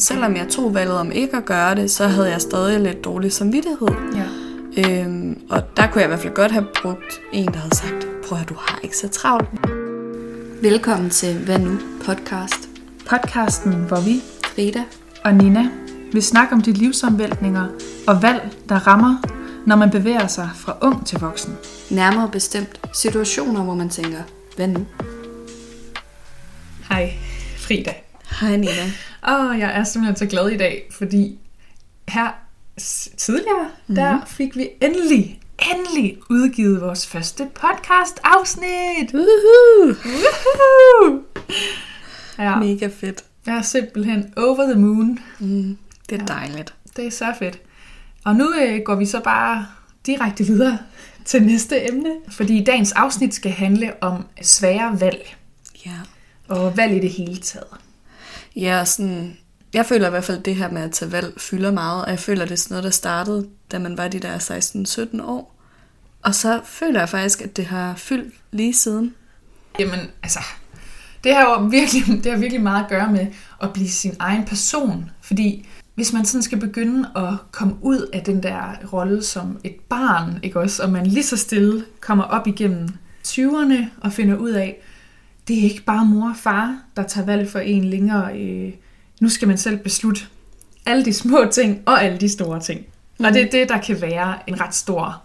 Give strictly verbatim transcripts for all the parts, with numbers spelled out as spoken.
selvom jeg tog valget om ikke at gøre det, så havde jeg stadig lidt dårlig samvittighed. Ja. Øhm, og der kunne jeg i hvert fald godt have brugt en, der havde sagt, prøv at du har ikke så travlt. Velkommen til Hvad Nu? Podcast. Podcasten, hvor vi, Frida og Nina, vil snakke om de livsomvæltninger og valg, der rammer, når man bevæger sig fra ung til voksen. Nærmere bestemt situationer, hvor man tænker, hvad nu? Hej Frida. Hej Nina. Åh, jeg er simpelthen så glad i dag, fordi her tidligere, mm-hmm. der fik vi endelig, endelig udgivet vores første podcast-afsnit. Woohoo! Woohoo! Ja. Mega fedt. Jeg er simpelthen over the moon. Mm, det er dejligt. Ja, det er så fedt. Og nu øh, går vi så bare direkte videre til næste emne, fordi dagens afsnit skal handle om svære valg. Ja. Og valg i det hele taget. Ja, sådan, jeg føler i hvert fald, at det her med at tage valg fylder meget, og jeg føler, det er sådan noget, der startede, da man var de der seksten sytten år. Og så føler jeg faktisk, at det har fyldt lige siden. Jamen, altså, det har jo virkelig, det har virkelig meget at gøre med at blive sin egen person, fordi hvis man sådan skal begynde at komme ud af den der rolle som et barn, ikke også, og man lige så stille kommer op igennem tyverne og finder ud af, det er ikke bare mor og far, der tager valg for en længere. Øh, nu skal man selv beslutte alle de små ting og alle de store ting. Mm. Og det er det, der kan være en ret stor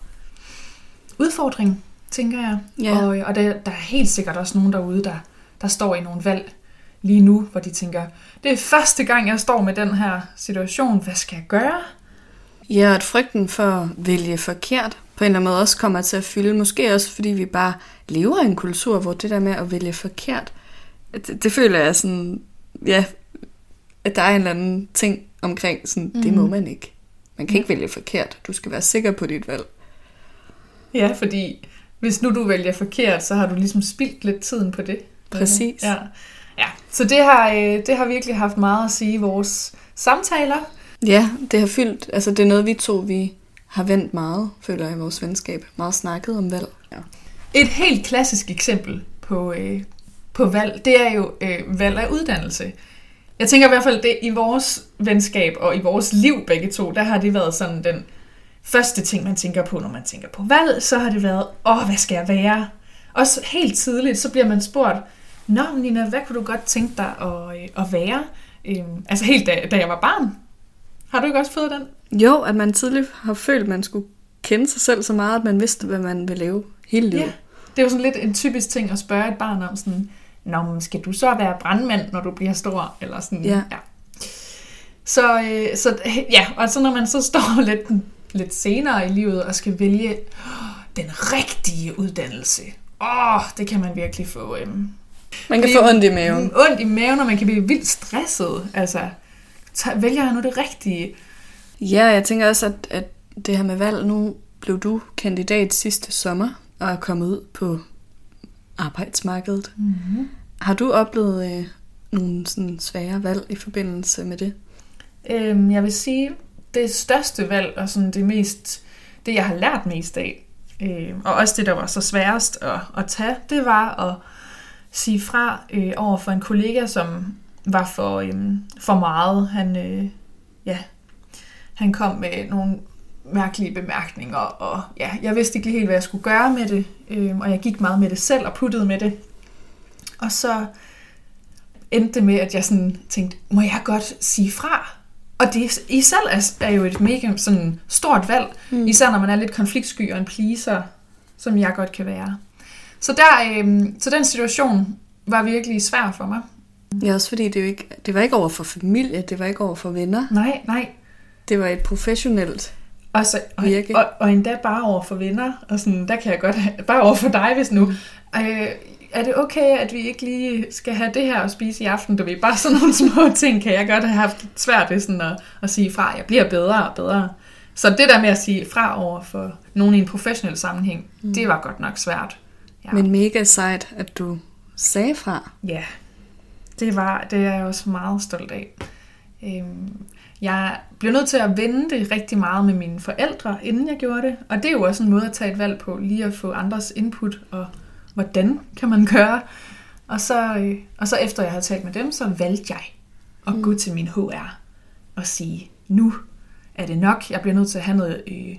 udfordring, tænker jeg. Yeah. Og, og der, der er helt sikkert også nogen derude, der, der står i nogle valg lige nu, hvor de tænker, det er første gang, jeg står med den her situation. Hvad skal jeg gøre? Ja, at frygten for at vælge forkert på en eller anden måde også kommer til at fylde. Måske også, fordi vi bare lever i en kultur, hvor det der med at vælge forkert, det, det føler jeg sådan, ja, at der er en eller anden ting omkring, sådan, mm. det må man ikke. Man kan ikke vælge forkert. Du skal være sikker på dit valg. Ja, fordi hvis nu du vælger forkert, så har du ligesom spildt lidt tiden på det. Præcis. Ja, ja. Så det har, det har virkelig haft meget at sige i vores samtaler. Ja, det har fyldt. Altså, det er noget, vi to, vi har vendt meget, føler jeg, i vores venskab. Meget snakket om valg. Ja. Et helt klassisk eksempel på, øh, på valg, det er jo øh, valg af uddannelse. Jeg tænker i hvert fald, det i vores venskab og i vores liv begge to, der har det været sådan den første ting, man tænker på, når man tænker på valg. Så har det været, åh, hvad skal jeg være? Også helt tidligt, så bliver man spurgt, nå, Nina, hvad kunne du godt tænke dig at, øh, at være? Øh, altså helt da, da jeg var barn. Har du ikke også fået den? Jo, at man tidligt har følt, at man skulle kende sig selv så meget, at man vidste, hvad man ville leve hele livet. Ja, det er jo sådan lidt en typisk ting at spørge et barn om, sådan, nå, men skal du så være brandmand, når du bliver stor? Eller sådan, ja. ja. Så, øh, så ja, og så når man så står lidt, lidt senere i livet og skal vælge åh, den rigtige uddannelse, åh, det kan man virkelig få. Øh, man kan få ondt i maven. Ondt i maven, og man kan blive vildt stresset, altså. Vælger jeg nu det rigtige? Ja, jeg tænker også, at, at det her med valg, nu blev du kandidat sidste sommer og er kommet ud på arbejdsmarkedet. Mm-hmm. Har du oplevet øh, nogle sådan svære valg i forbindelse med det? Øhm, jeg vil sige, det største valg og sådan det mest, det jeg har lært mest af, øh, og også det, der var så sværest at, at tage, det var at sige fra øh, over for en kollega, som var for, øhm, for meget. Han, øh, ja, han kom med nogle mærkelige bemærkninger, og ja, jeg vidste ikke helt, hvad jeg skulle gøre med det, øhm, og jeg gik meget med det selv og puttede med det. Og så endte det med, at jeg sådan tænkte, må jeg godt sige fra? Og det i selv er, er jo et mega sådan, stort valg, mm. især når man er lidt konfliktsky og en pleaser, som jeg godt kan være. Så, der, øhm, så den situation var virkelig svær for mig. Ja, også fordi det, jo ikke, det var ikke over for familie, det var ikke over for venner. Nej, nej. Det var et professionelt og så, og, virke. Og, og endda bare over for venner, og sådan, der kan jeg godt have, bare over for dig, hvis nu. Øh, er det okay, at vi ikke lige skal have det her at spise i aften? Du ved, bare sådan nogle små ting, kan jeg godt have haft svært ved sådan at, at sige fra, jeg bliver bedre og bedre. Så det der med at sige fra over for nogen i en professionel sammenhæng, mm. det var godt nok svært. Ja. Men mega sejt, at du sagde fra. Ja, yeah. Det, var, det er jeg også meget stolt af. Øhm, jeg blev nødt til at vende det rigtig meget med mine forældre, inden jeg gjorde det. Og det er jo også en måde at tage et valg på, lige at få andres input, og hvordan kan man gøre. Og så, øh, og så efter jeg havde talt med dem, så valgte jeg at gå til min H R. at sige, nu er det nok, jeg bliver nødt til at have noget, øh,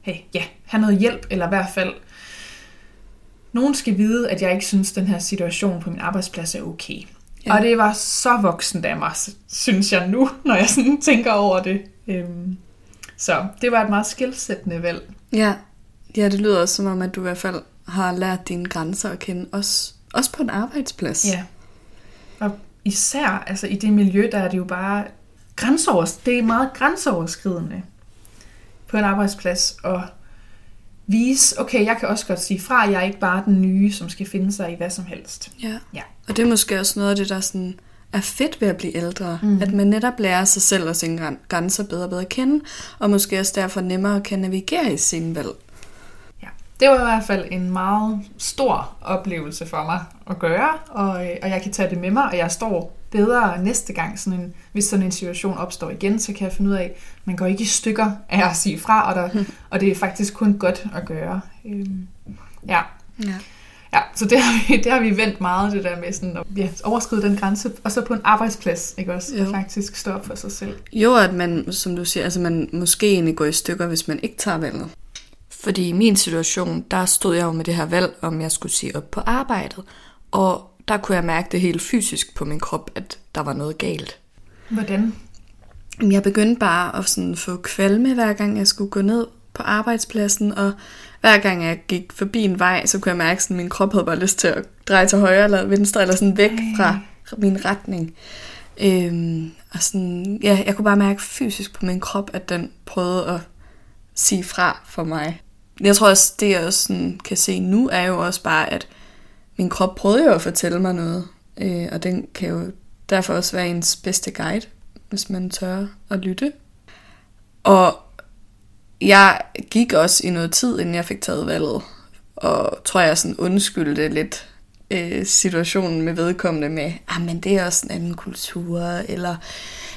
hey, ja, have noget hjælp, eller i hvert fald, nogen skal vide, at jeg ikke synes, den her situation på min arbejdsplads er okay. Ja. Og det var så voksent af mig, synes jeg nu, når jeg sådan tænker over det. Øhm, så det var et meget skilsættende valg. Ja. Ja, det lyder også som om, at du i hvert fald har lært dine grænser at kende, også, også på en arbejdsplads. Ja. Og især altså, i det miljø, der er det jo bare grænseovers- det er meget grænseoverskridende på en arbejdsplads at vise, okay, jeg kan også godt sige fra, jeg er ikke bare den nye, som skal finde sig i hvad som helst. Ja, ja. Og det er måske også noget af det, der sådan er fedt ved at blive ældre, mm. at man netop lærer sig selv og sine grænser bedre og bedre at kende, og måske også derfor nemmere at kan navigere i sine valg. Det var i hvert fald en meget stor oplevelse for mig at gøre, og, og jeg kan tage det med mig, og jeg står bedre næste gang, sådan en, hvis sådan en situation opstår igen, så kan jeg finde ud af, at man går ikke i stykker af at sige fra, og, der, og det er faktisk kun godt at gøre. Øhm, ja. Ja. ja, så det har, vi, det har vi vendt meget, det der med sådan at ja, overskride den grænse, og så på en arbejdsplads, ikke også, og faktisk stå op for sig selv. Jo, at man, som du siger, altså man måske egentlig går i stykker, hvis man ikke tager valget. Fordi i min situation, der stod jeg jo med det her valg, om jeg skulle sige op på arbejdet. Og der kunne jeg mærke det helt fysisk på min krop, at der var noget galt. Hvordan? Jeg begyndte bare at sådan få kvalme, hver gang jeg skulle gå ned på arbejdspladsen. Og hver gang jeg gik forbi en vej, så kunne jeg mærke, at min krop havde bare lyst til at dreje til højre eller venstre, eller sådan væk fra min retning. Øhm, og sådan, ja, jeg kunne bare mærke fysisk på min krop, at den prøvede at sige fra for mig. Jeg tror også, det jeg også sådan kan se nu, er jo også bare, at min krop prøvede jo at fortælle mig noget. Øh, og den kan jo derfor også være ens bedste guide, hvis man tør at lytte. Og jeg gik også i noget tid, inden jeg fik taget valget. Og tror jeg sådan undskyldte lidt øh, situationen med vedkommende med, ah, men det er også en anden kultur, eller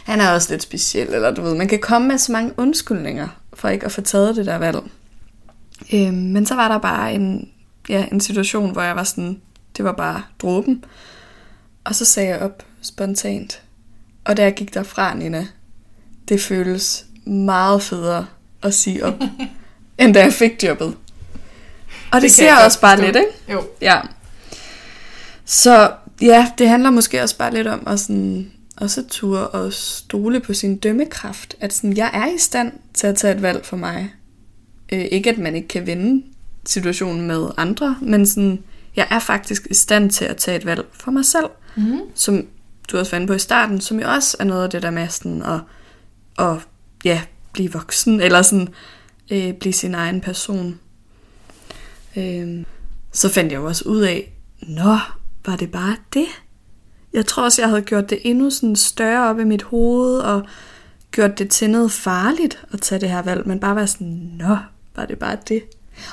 han er også lidt speciel, eller du ved. Man kan komme med så mange undskyldninger for ikke at få taget det der valg. Øhm, men så var der bare en, ja, en situation, hvor jeg var sådan, det var bare dråben. Og så sagde jeg op spontant. Og da jeg gik derfra, Nina, det føles meget federe at sige op, end da jeg fik jobbet. Og det ser også bare lidt, ikke? Jo. Ja. Så ja, det handler måske også bare lidt om at sådan, og så turde og stole på sin dømmekraft, at sådan, jeg er i stand til at tage et valg for mig. Øh, ikke at man ikke kan vende situationen med andre, men sådan, jeg er faktisk i stand til at tage et valg for mig selv, mm. som du også var inde på i starten, som jo også er noget af det der med sådan at, at ja, blive voksen, eller sådan øh, blive sin egen person. Øh, så fandt jeg jo også ud af, nå, var det bare det? Jeg tror også, jeg havde gjort det endnu sådan større op i mit hoved, og gjort det til noget farligt at tage det her valg, men bare være sådan, nå, var det bare det.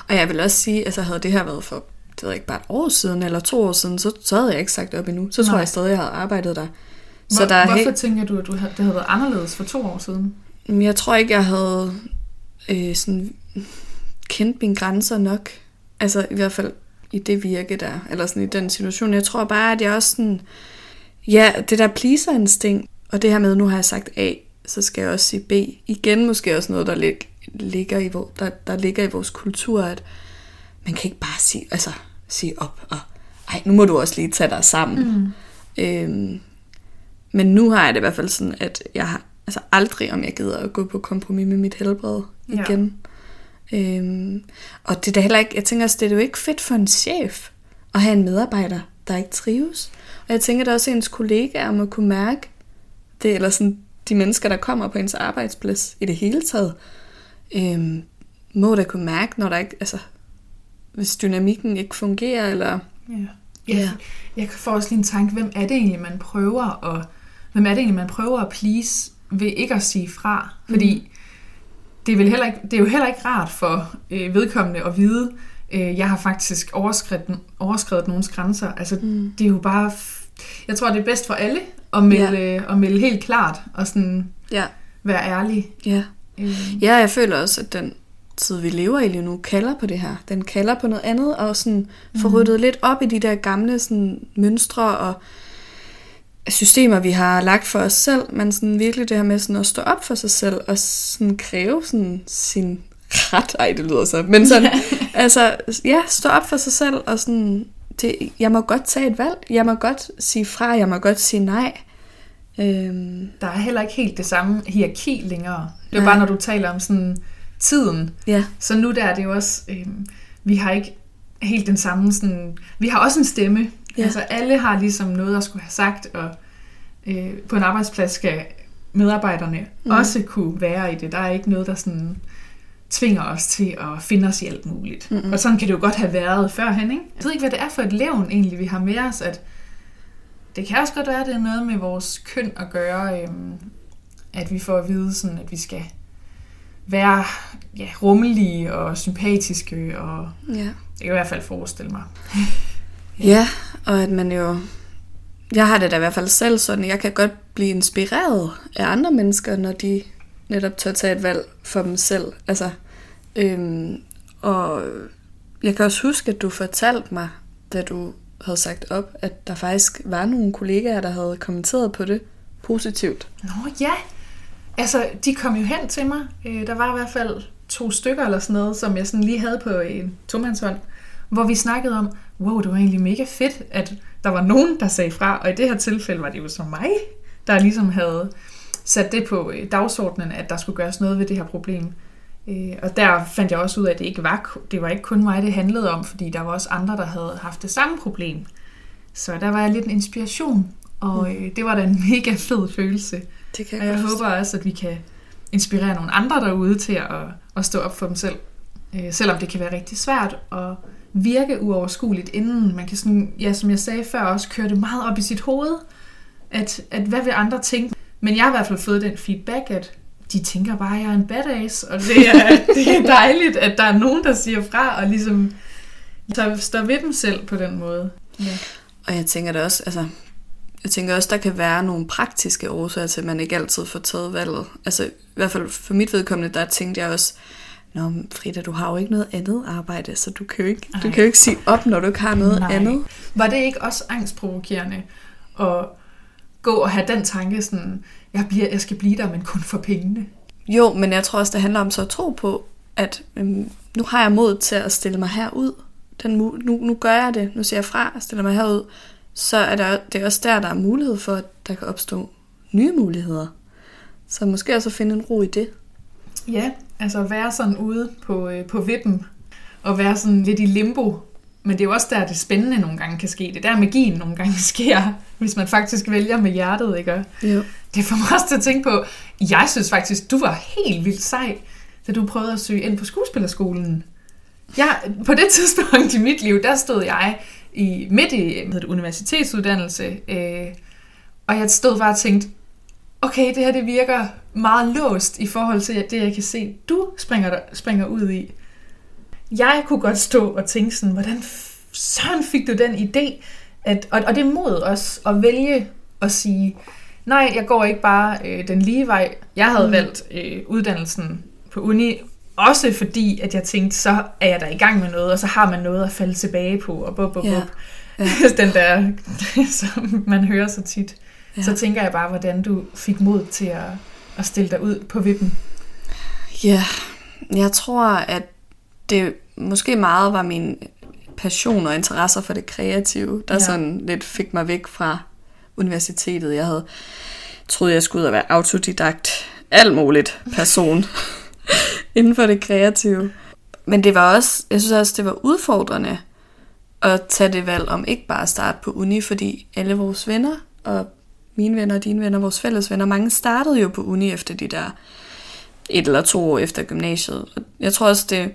Og jeg vil også sige, altså havde det her været for, det ved jeg ikke, bare et år siden, eller to år siden, så, så havde jeg ikke sagt op endnu. Så Nej. Tror jeg stadig, jeg havde arbejdet der. Så Hvor, der hvorfor helt... tænker du, at du havde, det havde været anderledes for to år siden? Jeg tror ikke, jeg havde øh, sådan, kendt mine grænser nok. Altså i hvert fald i det virke der, eller sådan i den situation. Jeg tror bare, at jeg også sådan... Ja, det der pleaserinstinkt, og det her med, nu har jeg sagt A, så skal jeg også sige B. Igen måske også noget, der, lig, ligger, i vores, der, der ligger i vores kultur, at man kan ikke bare sige, altså, sige op, og ej, nu må du også lige tage dig sammen. Mm. Øhm, men nu har jeg det i hvert fald sådan, at jeg har altså aldrig, om jeg gider at gå på kompromis med mit helbred igen. Ja. Øhm, og det er da heller ikke, jeg tænker også, det er jo ikke fedt for en chef at have en medarbejder, der ikke trives. Og jeg tænker, der også ens kollegaer må kunne mærke det, eller sådan, de mennesker, der kommer på ens arbejdsplads i det hele taget, øhm, må da kunne mærke, når der ikke, altså, hvis dynamikken ikke fungerer, eller... Ja. Ja. Jeg får også lige en tanke, hvem er det egentlig, man prøver at, hvem er det egentlig, man prøver at please ved ikke at sige fra? Fordi mm. det, er vel heller ikke, det er jo heller ikke rart for øh, vedkommende at vide, jeg har faktisk overskredet, overskredet nogens grænser. Altså, mm. det er jo bare... Jeg tror, det er bedst for alle at melde, ja. at melde helt klart og sådan ja. være ærlig. Ja. Mm. ja, jeg føler også, at den tid, vi lever i lige nu, kalder på det her. Den kalder på noget andet og sådan får ryddet mm. lidt op i de der gamle sådan, mønstre og systemer, vi har lagt for os selv, men sådan virkelig det her med sådan at stå op for sig selv og sådan kræve sådan sin ret. Ej, det lyder så. Men sådan, altså, ja, stå op for sig selv og sådan, det, jeg må godt tage et valg, jeg må godt sige fra, jeg må godt sige nej. Øhm. Der er heller ikke helt det samme hierarki længere. Det er jo bare, når du taler om sådan tiden. Ja. Så nu der er det jo også, øhm, vi har ikke helt den samme sådan, vi har også en stemme. Ja. Altså alle har ligesom noget at skulle have sagt, og øh, på en arbejdsplads skal medarbejderne mm. også kunne være i det. Der er ikke noget, der sådan tvinger os til at finde os i alt muligt. Mm-mm. Og sådan kan det jo godt have været førhen, ikke? Jeg ved ikke, hvad det er for et levn egentlig, vi har med os, at det kan også godt være, at det er noget med vores køn at gøre, øh, at vi får at vide sådan, at vi skal være ja, rummelige og sympatiske, og yeah. jeg kan i hvert fald forestille mig. Ja. ja, og at man jo... Jeg har det da i hvert fald selv sådan, jeg kan godt blive inspireret af andre mennesker, når de netop tør tage et valg for dem selv. Altså, øhm, og jeg kan også huske, at du fortalte mig, da du havde sagt op, at der faktisk var nogle kollegaer, der havde kommenteret på det positivt. Nå ja, altså de kom jo hen til mig. Der var i hvert fald to stykker eller sådan noget, som jeg sådan lige havde på en tomandshånd, hvor vi snakkede om, wow, det var egentlig mega fedt, at der var nogen, der sagde fra, og i det her tilfælde var det jo så mig, der ligesom havde sat det på dagsordenen, at der skulle gøres noget ved det her problem. Og der fandt jeg også ud af, at det ikke var, det var ikke kun mig, det handlede om, fordi der var også andre, der havde haft det samme problem. Så der var jeg lidt en inspiration, og mm. det var da en mega fed følelse. Det kan jeg og jeg håber også, at vi kan inspirere nogle andre derude til at, at stå op for dem selv, selvom det kan være rigtig svært at virke uoverskueligt inden. Man kan sådan, ja, som jeg sagde før, også køre det meget op i sit hoved, at, at hvad vil andre tænke? Men jeg har i hvert fald fået den feedback, at de tænker bare, at jeg er en badass, og det er, det er dejligt, at der er nogen, der siger fra, og ligesom så står ved dem selv på den måde. Ja. Og jeg tænker da også, altså, jeg tænker også, der kan være nogle praktiske årsager til, at man ikke altid får taget valget. Altså, i hvert fald for mit vedkommende, der tænkte jeg også, nå, Frida, du har jo ikke noget andet arbejde, så du kan jo ikke, du kan jo ikke sige op, når du ikke har noget Nej. andet. Var det ikke også angstprovokerende at gå og have den tanke, sådan, jeg, bliver, jeg skal blive der, men kun for pengene? Jo, men jeg tror også, det handler om så at tro på, at øhm, nu har jeg mod til at stille mig herud. Den, nu, nu gør jeg det, nu siger jeg fra og stiller mig herud. Så er der, det er også der, der er mulighed for, at der kan opstå nye muligheder. Så måske også finde en ro i det. Ja, altså at være sådan ude på, øh, på vippen, og være sådan lidt i limbo. Men det er jo også der, det spændende nogle gange kan ske. Det er der, magien nogle gange sker, hvis man faktisk vælger med hjertet, ikke? Jo. Det får mig også til at tænke på, jeg synes faktisk, du var helt vildt sej, da du prøvede at søge ind på skuespillerskolen. Jeg, på det tidspunkt i mit liv, der stod jeg i, midt i med en universitetsuddannelse, øh, og jeg stod bare og tænkte, okay, det her det virker meget låst i forhold til det, jeg kan se, du springer, der, springer ud i. Jeg kunne godt stå og tænke sådan, hvordan f- sådan fik du den idé? At, og, og det er mod os at vælge at sige, nej, jeg går ikke bare øh, den lige vej. Jeg havde mm. valgt øh, uddannelsen på uni, også fordi, at jeg tænkte, så er jeg der i gang med noget, og så har man noget at falde tilbage på, og bup, bup, bup. Yeah. Yeah. Den der, som man hører så tit. Ja. Så tænker jeg bare, hvordan du fik mod til at, at stille dig ud på vippen. Ja, jeg tror, at det måske meget var min passion og interesser for det kreative, der ja. sådan lidt fik mig væk fra universitetet. Jeg havde troet, jeg skulle ud og være autodidakt, alt muligt person inden for det kreative. Men det var også, jeg synes også, det var udfordrende at tage det valg om ikke bare at starte på uni, fordi alle vores venner og mine venner, dine venner, vores fælles venner, mange startede jo på uni efter de der et eller to år efter gymnasiet. Jeg tror også, det,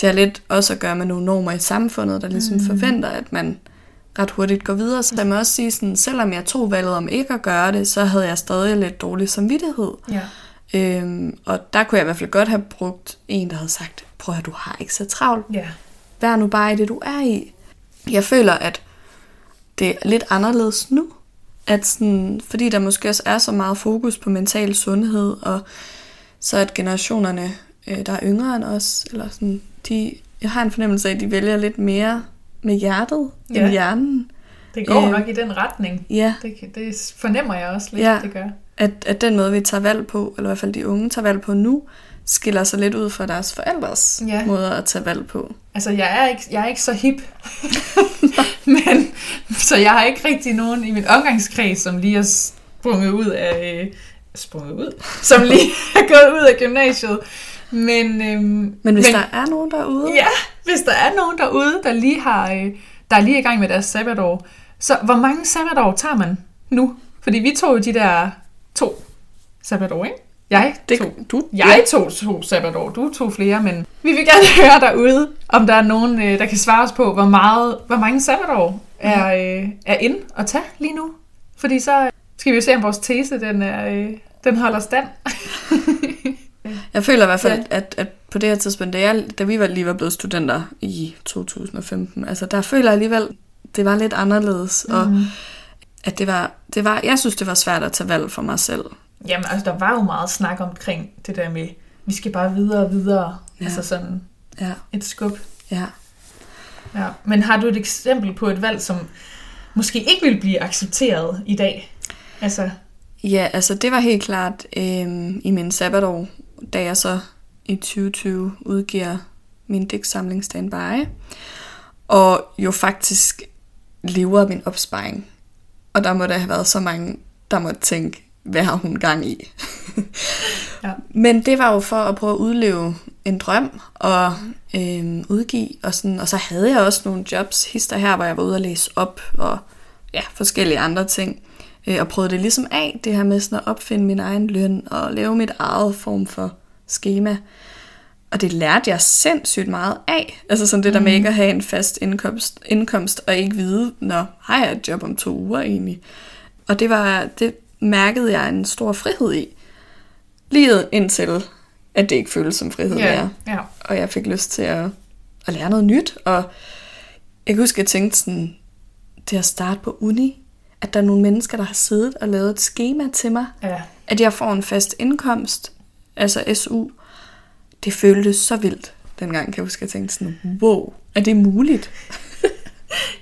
det har lidt også at gøre med nogle normer i samfundet, der ligesom mm. forventer, at man ret hurtigt går videre. Så jeg må også sige, sådan, selvom jeg tog valget om ikke at gøre det, så havde jeg stadig lidt dårlig samvittighed. Ja. Øhm, og der kunne jeg i hvert fald godt have brugt en, der havde sagt, prøv at du har ikke så travlt. Ja. Vær nu bare i det, du er i. Jeg føler, at det er lidt anderledes nu. At sådan, fordi der måske også er så meget fokus på mental sundhed, og så at generationerne, øh, der er yngre end os, eller sådan, de, jeg har en fornemmelse af, at de vælger lidt mere med hjertet, ja. end hjernen. Det går øh, nok i den retning. Ja. Det, det fornemmer jeg også lidt, ja, det gør. At, at den måde, vi tager valg på, eller i hvert fald de unge tager valg på nu, skiller sig lidt ud fra deres forældres ja. måder at tage valg på. Altså, jeg er ikke, jeg er ikke så hip. Men, så jeg har ikke rigtig nogen i min omgangskreds, som lige er sprunget ud af... Øh, sprunget ud? Som lige er gået ud af gymnasiet. Men, øhm, men hvis men, der er nogen derude... Ja, hvis der er nogen derude, der lige har... Øh, der er lige i gang med deres sabbatår. Så hvor mange sabbatår tager man nu? Fordi vi tog jo de der to sabbatår, ikke? Jeg det, tog, du, jeg ja. tog to sabbatår, du tog flere, men vi vil gerne høre derude, om der er nogen, der kan svare os på, hvor, meget, hvor mange sabbatår er, ja. er inde at tage lige nu. Fordi så skal vi jo se, om vores tese den, er, den holder stand. Jeg føler i hvert fald, ja. at, at på det her tidspunkt, da, jeg, da vi lige var blevet studenter i to tusind og femten, altså der føler jeg alligevel, det var lidt anderledes, mm. og at det var, det var, jeg synes, det var svært at tage valg for mig selv. Jamen, altså, der var jo meget snak omkring det der med, vi skal bare videre og videre. Ja. Altså sådan ja. et skub. Ja. ja. Men har du et eksempel på et valg, som måske ikke ville blive accepteret i dag? Altså... Ja, altså, det var helt klart øh, i min sabbatår, da jeg så i tyve tyve udgiver min digtsamling Standby, og jo faktisk lever af min opsparing. Og der må der have været så mange, der måtte tænke, hvad har hun gang i? ja. Men det var jo for at prøve at udleve en drøm og øh, udgive. Og, sådan, og så havde jeg også nogle jobs, hister her, hvor jeg var ude at læse op og ja, forskellige andre ting. Øh, og prøvede det ligesom af, det her med sådan at opfinde min egen løn og lave mit eget form for skema. Og det lærte jeg sindssygt meget af. Altså sådan det der med ikke at have en fast indkomst, indkomst og ikke vide, når har jeg et job om to uger egentlig. Og det var... det mærkede jeg en stor frihed i. Lige indtil, at det ikke føles som frihed mere. Yeah, yeah. Og jeg fik lyst til at, at lære noget nyt. Og jeg kan huske, at jeg tænkte sådan, det at starte på uni, at der er nogle mennesker, der har siddet og lavet et skema til mig. Yeah. At jeg får en fast indkomst, altså S U. Det føltes så vildt dengang, kan jeg huske, at jeg tænkte sådan, wow, er det muligt?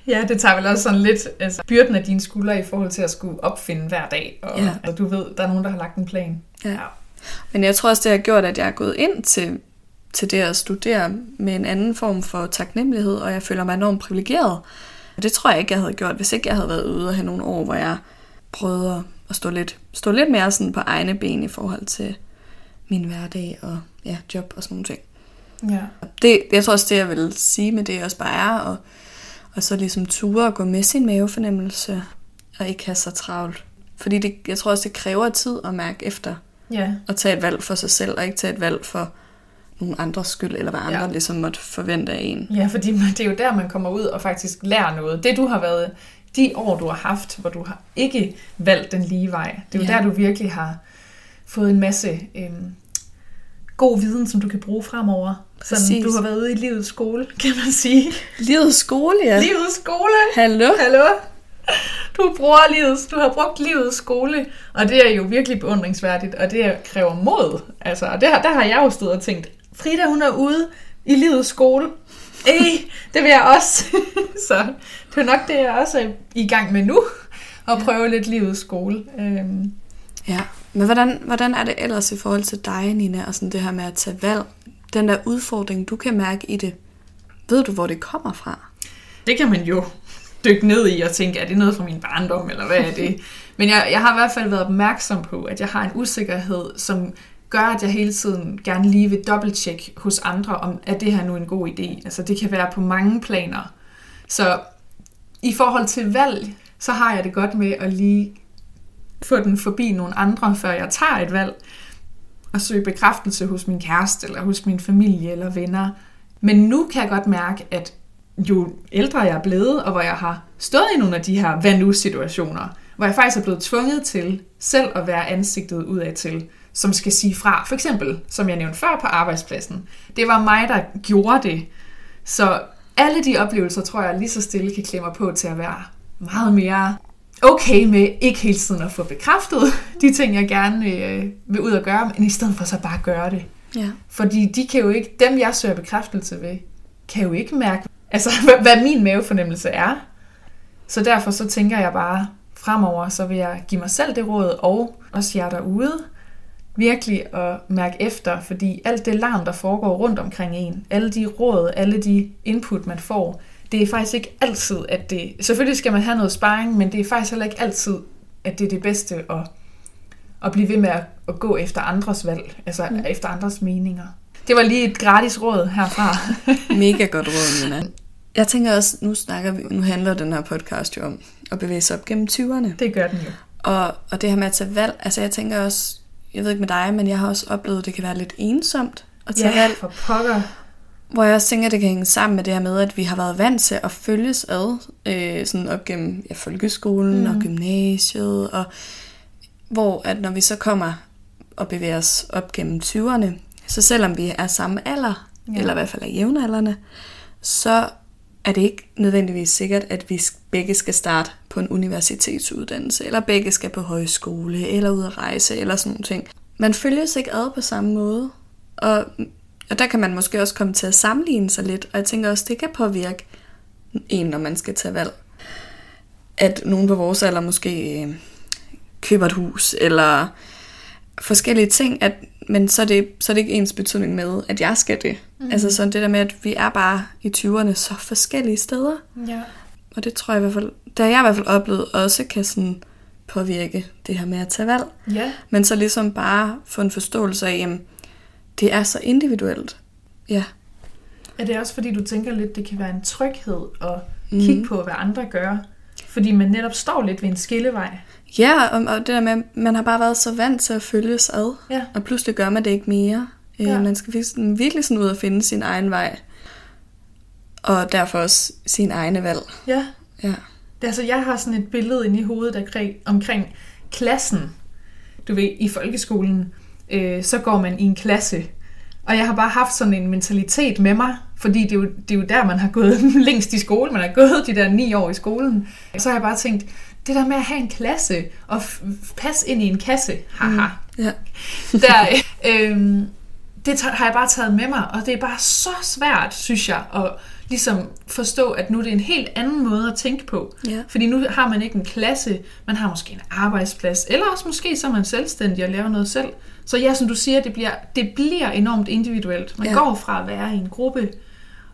Ja, det tager vel også sådan lidt altså, byrden af dine skuldre i forhold til at skulle opfinde hver dag. Og, ja. og du ved, der er nogen, der har lagt en plan. Ja. Ja. Men jeg tror også, det har gjort, at jeg er gået ind til, til det at studere med en anden form for taknemmelighed, og jeg føler mig enormt privilegeret. Og det tror jeg ikke, jeg havde gjort, hvis ikke jeg havde været ude og have nogle år, hvor jeg prøvede at stå lidt, stå lidt mere sådan på egne ben i forhold til min hverdag og ja, job og sådan nogle ting. Ja. Det, jeg tror også, det jeg vil sige med det også bare er og Og så ligesom ture og gå med sin mavefornemmelse, og ikke have så travlt. Fordi det, jeg tror også, det kræver tid at mærke efter. Ja. At tage et valg for sig selv, og ikke tage et valg for nogle andres skyld, eller hvad andre ja. ligesom måtte forvente af en. Ja, fordi det er jo der, man kommer ud og faktisk lærer noget. Det du har været, de år du har haft, hvor du har ikke valgt den lige vej, det er jo ja. der, du virkelig har fået en masse øh, god viden, som du kan bruge fremover. Sådan, du har været ude i livets skole, kan man sige. Livets skole, ja. Livets skole. Hallo. Hallo. Du bruger livets, du har brugt livets skole, og det er jo virkelig beundringsværdigt, og det kræver mod. Altså, og det, der har jeg jo stået og tænkt, Frida, hun er ude i livets skole. Ej, det vil jeg også. Så det er nok det, jeg også er i gang med nu, at prøve lidt livets skole. Øhm. Ja, men hvordan, hvordan er det ellers i forhold til dig, Nina, og sådan det her med at tage valg? Den der udfordring, du kan mærke i det, ved du, hvor det kommer fra? Det kan man jo dykke ned i og tænke, er det noget fra min barndom, eller hvad er det? Men jeg, jeg har i hvert fald været opmærksom på, at jeg har en usikkerhed, som gør, at jeg hele tiden gerne lige vil dobbelttjekke hos andre, om er det her nu en god idé? Altså, det kan være på mange planer. Så i forhold til valg, så har jeg det godt med at lige få den forbi nogle andre, før jeg tager et valg. Og søge bekræftelse hos min kæreste, eller hos min familie, eller venner. Men nu kan jeg godt mærke, at jo ældre jeg er blevet, og hvor jeg har stået i nogle af de her hvad nu situationer, hvor jeg faktisk er blevet tvunget til selv at være ansigtet udad til, som skal sige fra. For eksempel, som jeg nævnte før på arbejdspladsen, det var mig, der gjorde det. Så alle de oplevelser, tror jeg, lige så stille kan klemme på til at være meget mere okay med ikke hele tiden at få bekræftet de ting, jeg gerne øh, vil ud og gøre, men i stedet for så bare gøre det. Ja. Fordi de kan jo ikke, dem jeg søger bekræftelse ved, kan jo ikke mærke, altså hvad, hvad min mavefornemmelse er. Så derfor så tænker jeg bare, fremover så vil jeg give mig selv det råd, og også jer derude, virkelig at mærke efter, fordi alt det larm, der foregår rundt omkring en, alle de råd, alle de input, man får, det er faktisk ikke altid, at det... Selvfølgelig skal man have noget sparring, men det er faktisk heller ikke altid, at det er det bedste at, at blive ved med at, at gå efter andres valg, altså mm. efter andres meninger. Det var lige et gratis råd herfra. Mega godt råd, Nina. Jeg tænker også, nu snakker vi, nu handler den her podcast jo om at bevæge sig op gennem tyverne. Det gør den jo. Og, og det her med at tage valg, altså jeg tænker også, jeg ved ikke med dig, men jeg har også oplevet, at det kan være lidt ensomt at tage ja, valg. For pokker. Hvor jeg også tænker, at det kan hænge sammen med det her med, at vi har været vant til at følges ad, øh, sådan op gennem ja, folkeskolen mm. og gymnasiet, og hvor at når vi så kommer og bevæger os op gennem tyverne, så selvom vi er samme alder, ja. eller i hvert fald er jævnaldrende, så er det ikke nødvendigvis sikkert, at vi begge skal starte på en universitetsuddannelse, eller begge skal på højskole, eller ud at rejse, eller sådan nogle ting. Man følges ikke ad på samme måde, og, og der kan man måske også komme til at sammenligne sig lidt, og jeg tænker også, det kan påvirke en, når man skal tage valg. At nogen på vores alder måske øh, køber et hus, eller forskellige ting, at, men så er, det, så er det ikke ens betydning med, at jeg skal det. Mm. Altså sådan det der med, at vi er bare i tyverne så forskellige steder. Ja. Og det tror jeg i hvert fald, det har jeg i hvert fald oplevet også kan sådan påvirke det her med at tage valg. Ja. Men så ligesom bare få en forståelse af, at det er så individuelt. Ja. Er det også fordi, du tænker lidt, det kan være en tryghed at mm. kigge på, hvad andre gør? Fordi man netop står lidt ved en skillevej. Ja, og, og det der med, man har bare været så vant til at følges ad, ja. og pludselig gør man det ikke mere. Ja. Man skal virkelig, virkelig sådan ud og finde sin egen vej, og derfor også sin egne valg. Ja, ja. Altså jeg har sådan et billede inde i hovedet der, omkring klassen. Du ved, i folkeskolen, øh, så går man i en klasse, og jeg har bare haft sådan en mentalitet med mig, fordi det er jo, det er jo der, man har gået længst i skole, man har gået de der ni år i skolen. Så har jeg bare tænkt, det der med at have en klasse og f- passe ind i en kasse, haha, mm, yeah. der, øh, det t- har jeg bare taget med mig, og det er bare så svært, synes jeg, at ligesom forstå, at nu det er en helt anden måde at tænke på. Yeah. Fordi nu har man ikke en klasse, man har måske en arbejdsplads, eller også måske så er man selvstændig og laver noget selv. Så ja, som du siger, det bliver, det bliver enormt individuelt. Man yeah. går fra at være i en gruppe,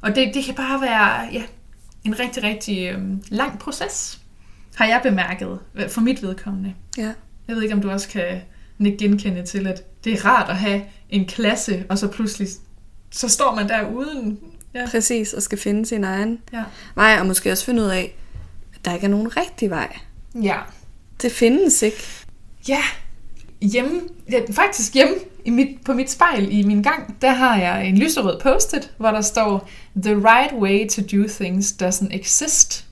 og det, det kan bare være ja, en rigtig, rigtig øh, lang proces. Har jeg bemærket for mit vedkommende. Ja. Jeg ved ikke, om du også kan nikke genkende til, at det er rart at have en klasse, og så pludselig, så står man der uden. Ja. Præcis, og skal finde sin egen ja. vej, og måske også finde ud af, at der ikke er nogen rigtig vej. Ja. Det findes ikke. Ja. Hjemme, ja, faktisk hjemme i mit, på mit spejl i min gang, der har jeg en lyserød post-it, hvor der står, "The right way to do things doesn't exist."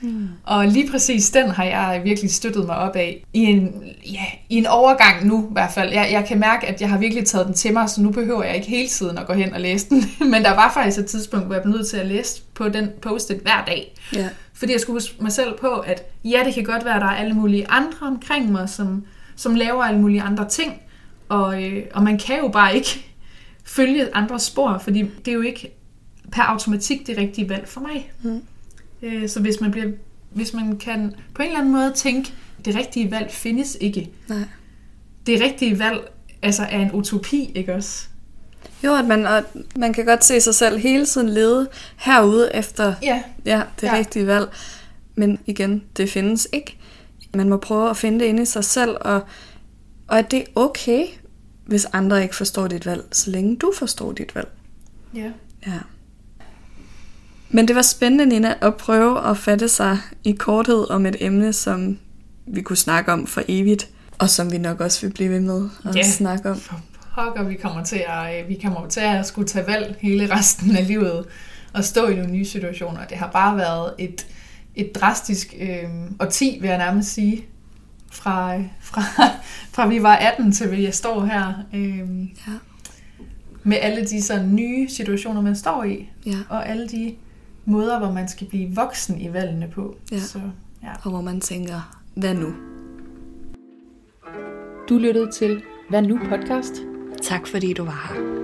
Mm. Og lige præcis den har jeg virkelig støttet mig op af i en, ja, i en overgang nu i hvert fald. Jeg, jeg kan mærke, at jeg har virkelig taget den til mig, så nu behøver jeg ikke hele tiden at gå hen og læse den. Men der var faktisk et tidspunkt, hvor jeg blev nødt til at læse på den post-it hver dag. Yeah. Fordi jeg skulle huske mig selv på, at ja, det kan godt være, at der er alle mulige andre omkring mig, som, som laver alle mulige andre ting. Og, øh, og man kan jo bare ikke følge andres spor, fordi det er jo ikke per automatik det rigtige valg for mig. Mm. Så hvis man, bliver, hvis man kan på en eller anden måde tænke, det rigtige valg findes ikke. Nej. Det rigtige valg altså, er en utopi, ikke også? Jo, at man, og man kan godt se sig selv hele tiden lede herude efter ja. Ja, det ja. rigtige valg. Men igen, det findes ikke. Man må prøve at finde det inde i sig selv, og, og at det er okay, hvis andre ikke forstår dit valg, så længe du forstår dit valg. Ja. Ja. Men det var spændende, Nina, at prøve at fatte sig i korthed om et emne, som vi kunne snakke om for evigt, og som vi nok også vil blive ved med at yeah. snakke om. For pokker, vi kommer til at, vi kommer til at skulle tage valg hele resten af livet og stå i nogle nye situationer. Det har bare været et, et drastisk øh, årti, vil jeg nærmest sige, fra, fra, fra vi var atten til jeg står her. Øh. Ja. Med alle de sådan, nye situationer, man står i, ja. og alle de måder, hvor man skal blive voksen i valgene på. Ja. Så, ja. Og hvor man tænker, hvad nu? Du lyttede til Hvad nu podcast. Tak fordi du var her.